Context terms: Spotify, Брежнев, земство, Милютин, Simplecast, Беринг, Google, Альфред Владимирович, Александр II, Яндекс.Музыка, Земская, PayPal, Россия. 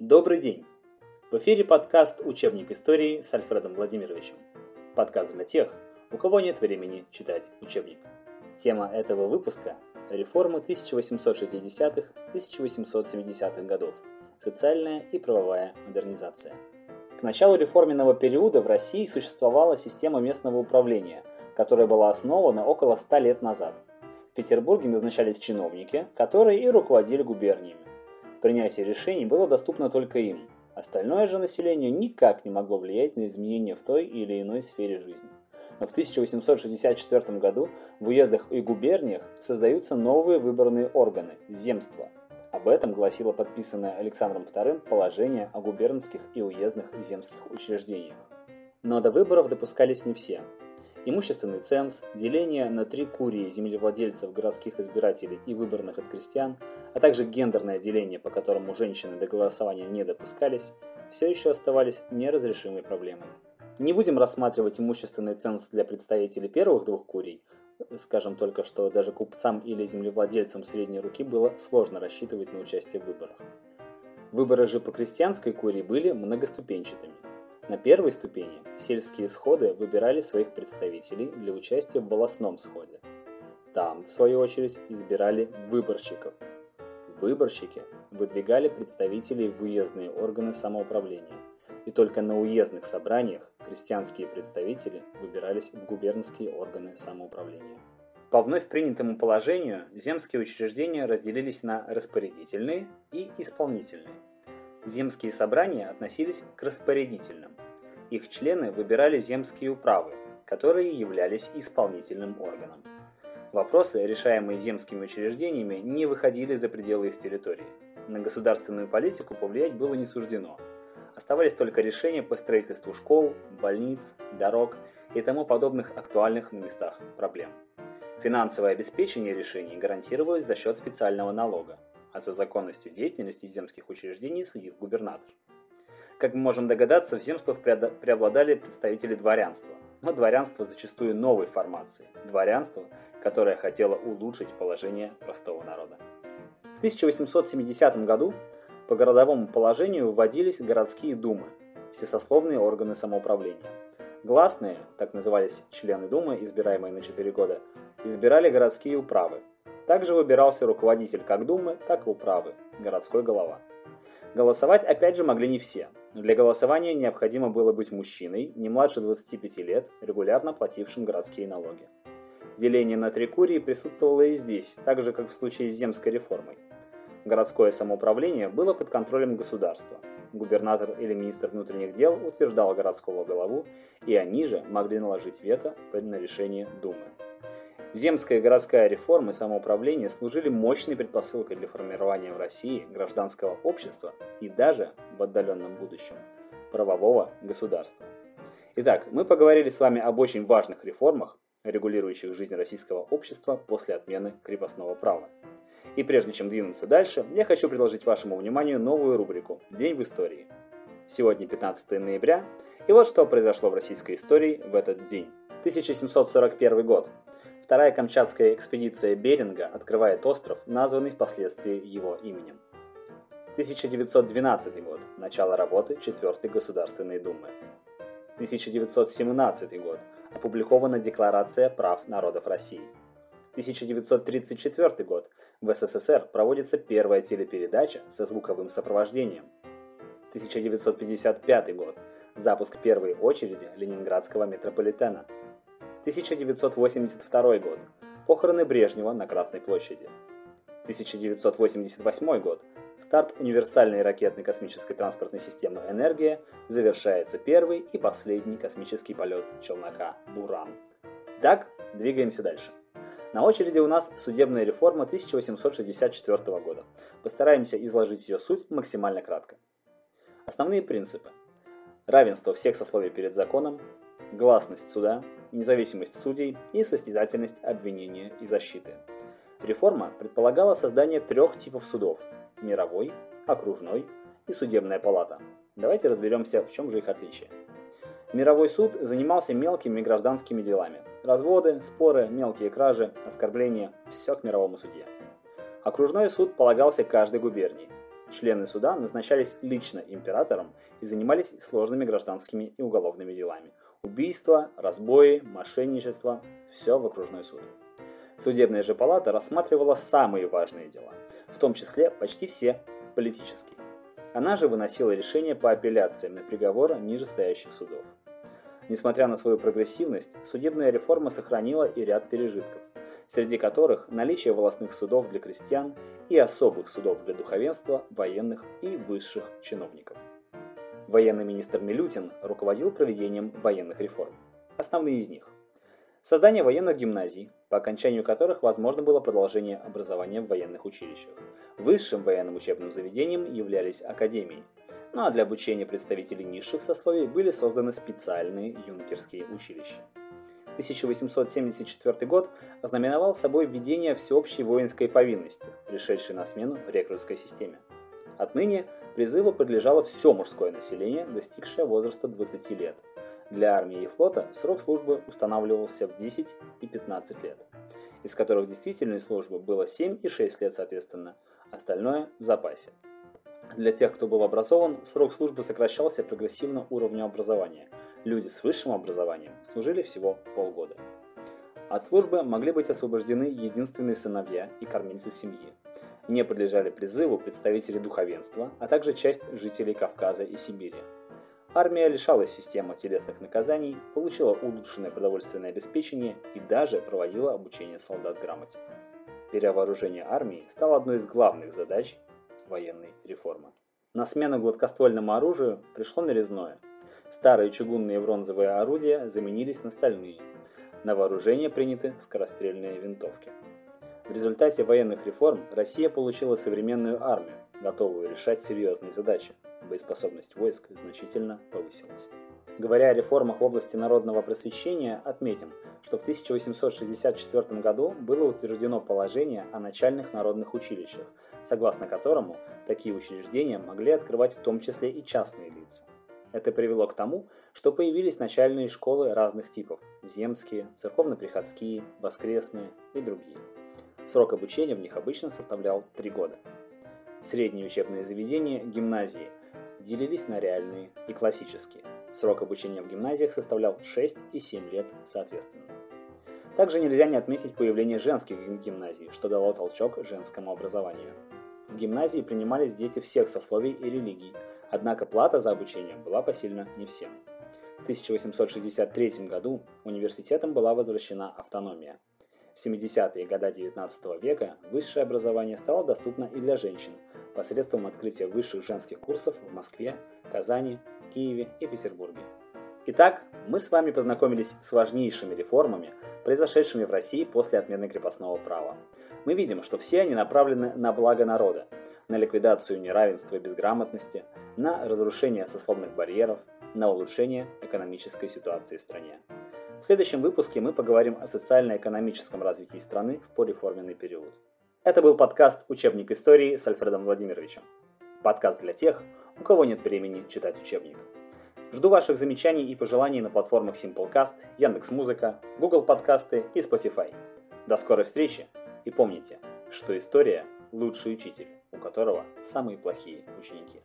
Добрый день! В эфире подкаст «Учебник истории» с Альфредом Владимировичем. Подкаст для тех, у кого нет времени читать учебник. Тема этого выпуска – реформы 1860-1870-х годов, социальная и правовая модернизация. К началу реформенного периода в России существовала система местного управления, которая была основана около 100 лет назад. В Петербурге назначались чиновники, которые и руководили губерниями. Принятие решений было доступно только им. Остальное же население никак не могло влиять на изменения в той или иной сфере жизни. Но в 1864 году в уездах и губерниях создаются новые выборные органы – земства. Об этом гласило подписанное Александром II положение о губернских и уездных земских учреждениях. Но до выборов допускались не все. Имущественный ценз, деление на 3 курии землевладельцев, городских избирателей и выборных от крестьян, а также гендерное деление, по которому женщины до голосования не допускались, все еще оставались неразрешимой проблемой. Не будем рассматривать имущественный ценз для представителей первых 2 курий, скажем только, что даже купцам или землевладельцам средней руки было сложно рассчитывать на участие в выборах. Выборы же по крестьянской курии были многоступенчатыми. На первой ступени сельские сходы выбирали своих представителей для участия в волостном сходе. Там, в свою очередь, избирали выборщиков. Выборщики выдвигали представителей в уездные органы самоуправления. И только на уездных собраниях крестьянские представители выбирались в губернские органы самоуправления. По вновь принятому положению земские учреждения разделились на распорядительные и исполнительные. Земские собрания относились к распорядительным. Их члены выбирали земские управы, которые являлись исполнительным органом. Вопросы, решаемые земскими учреждениями, не выходили за пределы их территории. На государственную политику повлиять было не суждено. Оставались только решения по строительству школ, больниц, дорог и тому подобных актуальных на местах проблем. Финансовое обеспечение решений гарантировалось за счет специального налога, а за законностью деятельности земских учреждений следил губернатор. Как мы можем догадаться, в земствах преобладали представители дворянства, но дворянство зачастую новой формации, дворянство, которое хотело улучшить положение простого народа. В 1870 году по городовому положению вводились городские думы, всесословные органы самоуправления. Гласные, так назывались члены думы, избираемые на 4 года, избирали городские управы. Также выбирался руководитель как думы, так и управы, городской голова. Голосовать опять же могли не все. Для голосования необходимо было быть мужчиной, не младше 25 лет, регулярно платившим городские налоги. Деление на 3 курии присутствовало и здесь, так же как в случае с земской реформой. Городское самоуправление было под контролем государства. Губернатор или министр внутренних дел утверждал городского голову, и они же могли наложить вето на решение думы. Земская и городская реформы самоуправления служили мощной предпосылкой для формирования в России гражданского общества и даже, в отдаленном будущем, правового государства. Итак, мы поговорили с вами об очень важных реформах, регулирующих жизнь российского общества после отмены крепостного права. И прежде чем двинуться дальше, я хочу предложить вашему вниманию новую рубрику «День в истории». Сегодня 15 ноября, и вот что произошло в российской истории в этот день. 1741 год. Вторая Камчатская экспедиция Беринга открывает остров, названный впоследствии его именем. 1912 год. Начало работы 4-й Государственной Думы. 1917 год. Опубликована Декларация прав народов России. 1934 год. В СССР проводится первая телепередача со звуковым сопровождением. 1955 год. Запуск первой очереди Ленинградского метрополитена. 1982 год. Похороны Брежнева на Красной площади. 1988 год. Старт универсальной ракетно-космической транспортной системы «Энергия», завершается первый и последний космический полет челнока «Буран». Так, двигаемся дальше. На очереди у нас судебная реформа 1864 года. Постараемся изложить ее суть максимально кратко. Основные принципы. Равенство всех сословий перед законом, гласность суда, независимость судей и состязательность обвинения и защиты. Реформа предполагала создание 3 типов судов – мировой, окружной и судебная палата. Давайте разберемся, в чем же их отличие. Мировой суд занимался мелкими гражданскими делами – разводы, споры, мелкие кражи, оскорбления – все к мировому судье. Окружной суд полагался каждой губернии. Члены суда назначались лично императором и занимались сложными гражданскими и уголовными делами. Убийства, разбои, мошенничество – все в окружной суд. Судебная же палата рассматривала самые важные дела, в том числе почти все политические. Она же выносила решения по апелляциям на приговоры нижестоящих судов. Несмотря на свою прогрессивность, судебная реформа сохранила и ряд пережитков, среди которых наличие волостных судов для крестьян и особых судов для духовенства, военных и высших чиновников. Военный министр Милютин руководил проведением военных реформ. Основные из них – создание военных гимназий, по окончанию которых возможно было продолжение образования в военных училищах. Высшим военным учебным заведением являлись академии, ну а для обучения представителей низших сословий были созданы специальные юнкерские училища. 1874 год ознаменовал собой введение всеобщей воинской повинности, пришедшей на смену рекрутской системе. Отныне призыву подлежало все мужское население, достигшее возраста 20 лет. Для армии и флота срок службы устанавливался в 10 и 15 лет, из которых действительной службы было 7 и 6 лет соответственно, остальное в запасе. Для тех, кто был образован, срок службы сокращался прогрессивно уровню образования. Люди с высшим образованием служили всего полгода. От службы могли быть освобождены единственные сыновья и кормильцы семьи. Не подлежали призыву представители духовенства, а также часть жителей Кавказа и Сибири. Армия лишалась системы телесных наказаний, получила улучшенное продовольственное обеспечение и даже проводила обучение солдат грамоте. Перевооружение армии стало одной из главных задач военной реформы. На смену гладкоствольному оружию пришло нарезное. Старые чугунные и бронзовые орудия заменились на стальные. На вооружение приняты скорострельные винтовки. В результате военных реформ Россия получила современную армию, готовую решать серьезные задачи. Боеспособность войск значительно повысилась. Говоря о реформах в области народного просвещения, отметим, что в 1864 году было утверждено положение о начальных народных училищах, согласно которому такие учреждения могли открывать в том числе и частные лица. Это привело к тому, что появились начальные школы разных типов – земские, церковно-приходские, воскресные и другие. Срок обучения в них обычно составлял 3 года. Средние учебные заведения – гимназии – делились на реальные и классические. Срок обучения в гимназиях составлял 6 и 7 лет соответственно. Также нельзя не отметить появление женских гимназий, что дало толчок женскому образованию. В гимназии принимались дети всех сословий и религий, однако плата за обучение была посильна не всем. В 1863 году университетам была возвращена автономия. В 70-е годы XIX века высшее образование стало доступно и для женщин посредством открытия высших женских курсов в Москве, Казани, Киеве и Петербурге. Итак, мы с вами познакомились с важнейшими реформами, произошедшими в России после отмены крепостного права. Мы видим, что все они направлены на благо народа, на ликвидацию неравенства и безграмотности, на разрушение сословных барьеров, на улучшение экономической ситуации в стране. В следующем выпуске мы поговорим о социально-экономическом развитии страны в пореформенный период. Это был подкаст «Учебник истории» с Альфредом Владимировичем. Подкаст для тех, у кого нет времени читать учебник. Жду ваших замечаний и пожеланий на платформах Simplecast, Яндекс.Музыка, Google подкасты и Spotify. До скорой встречи и помните, что история – лучший учитель, у которого самые плохие ученики.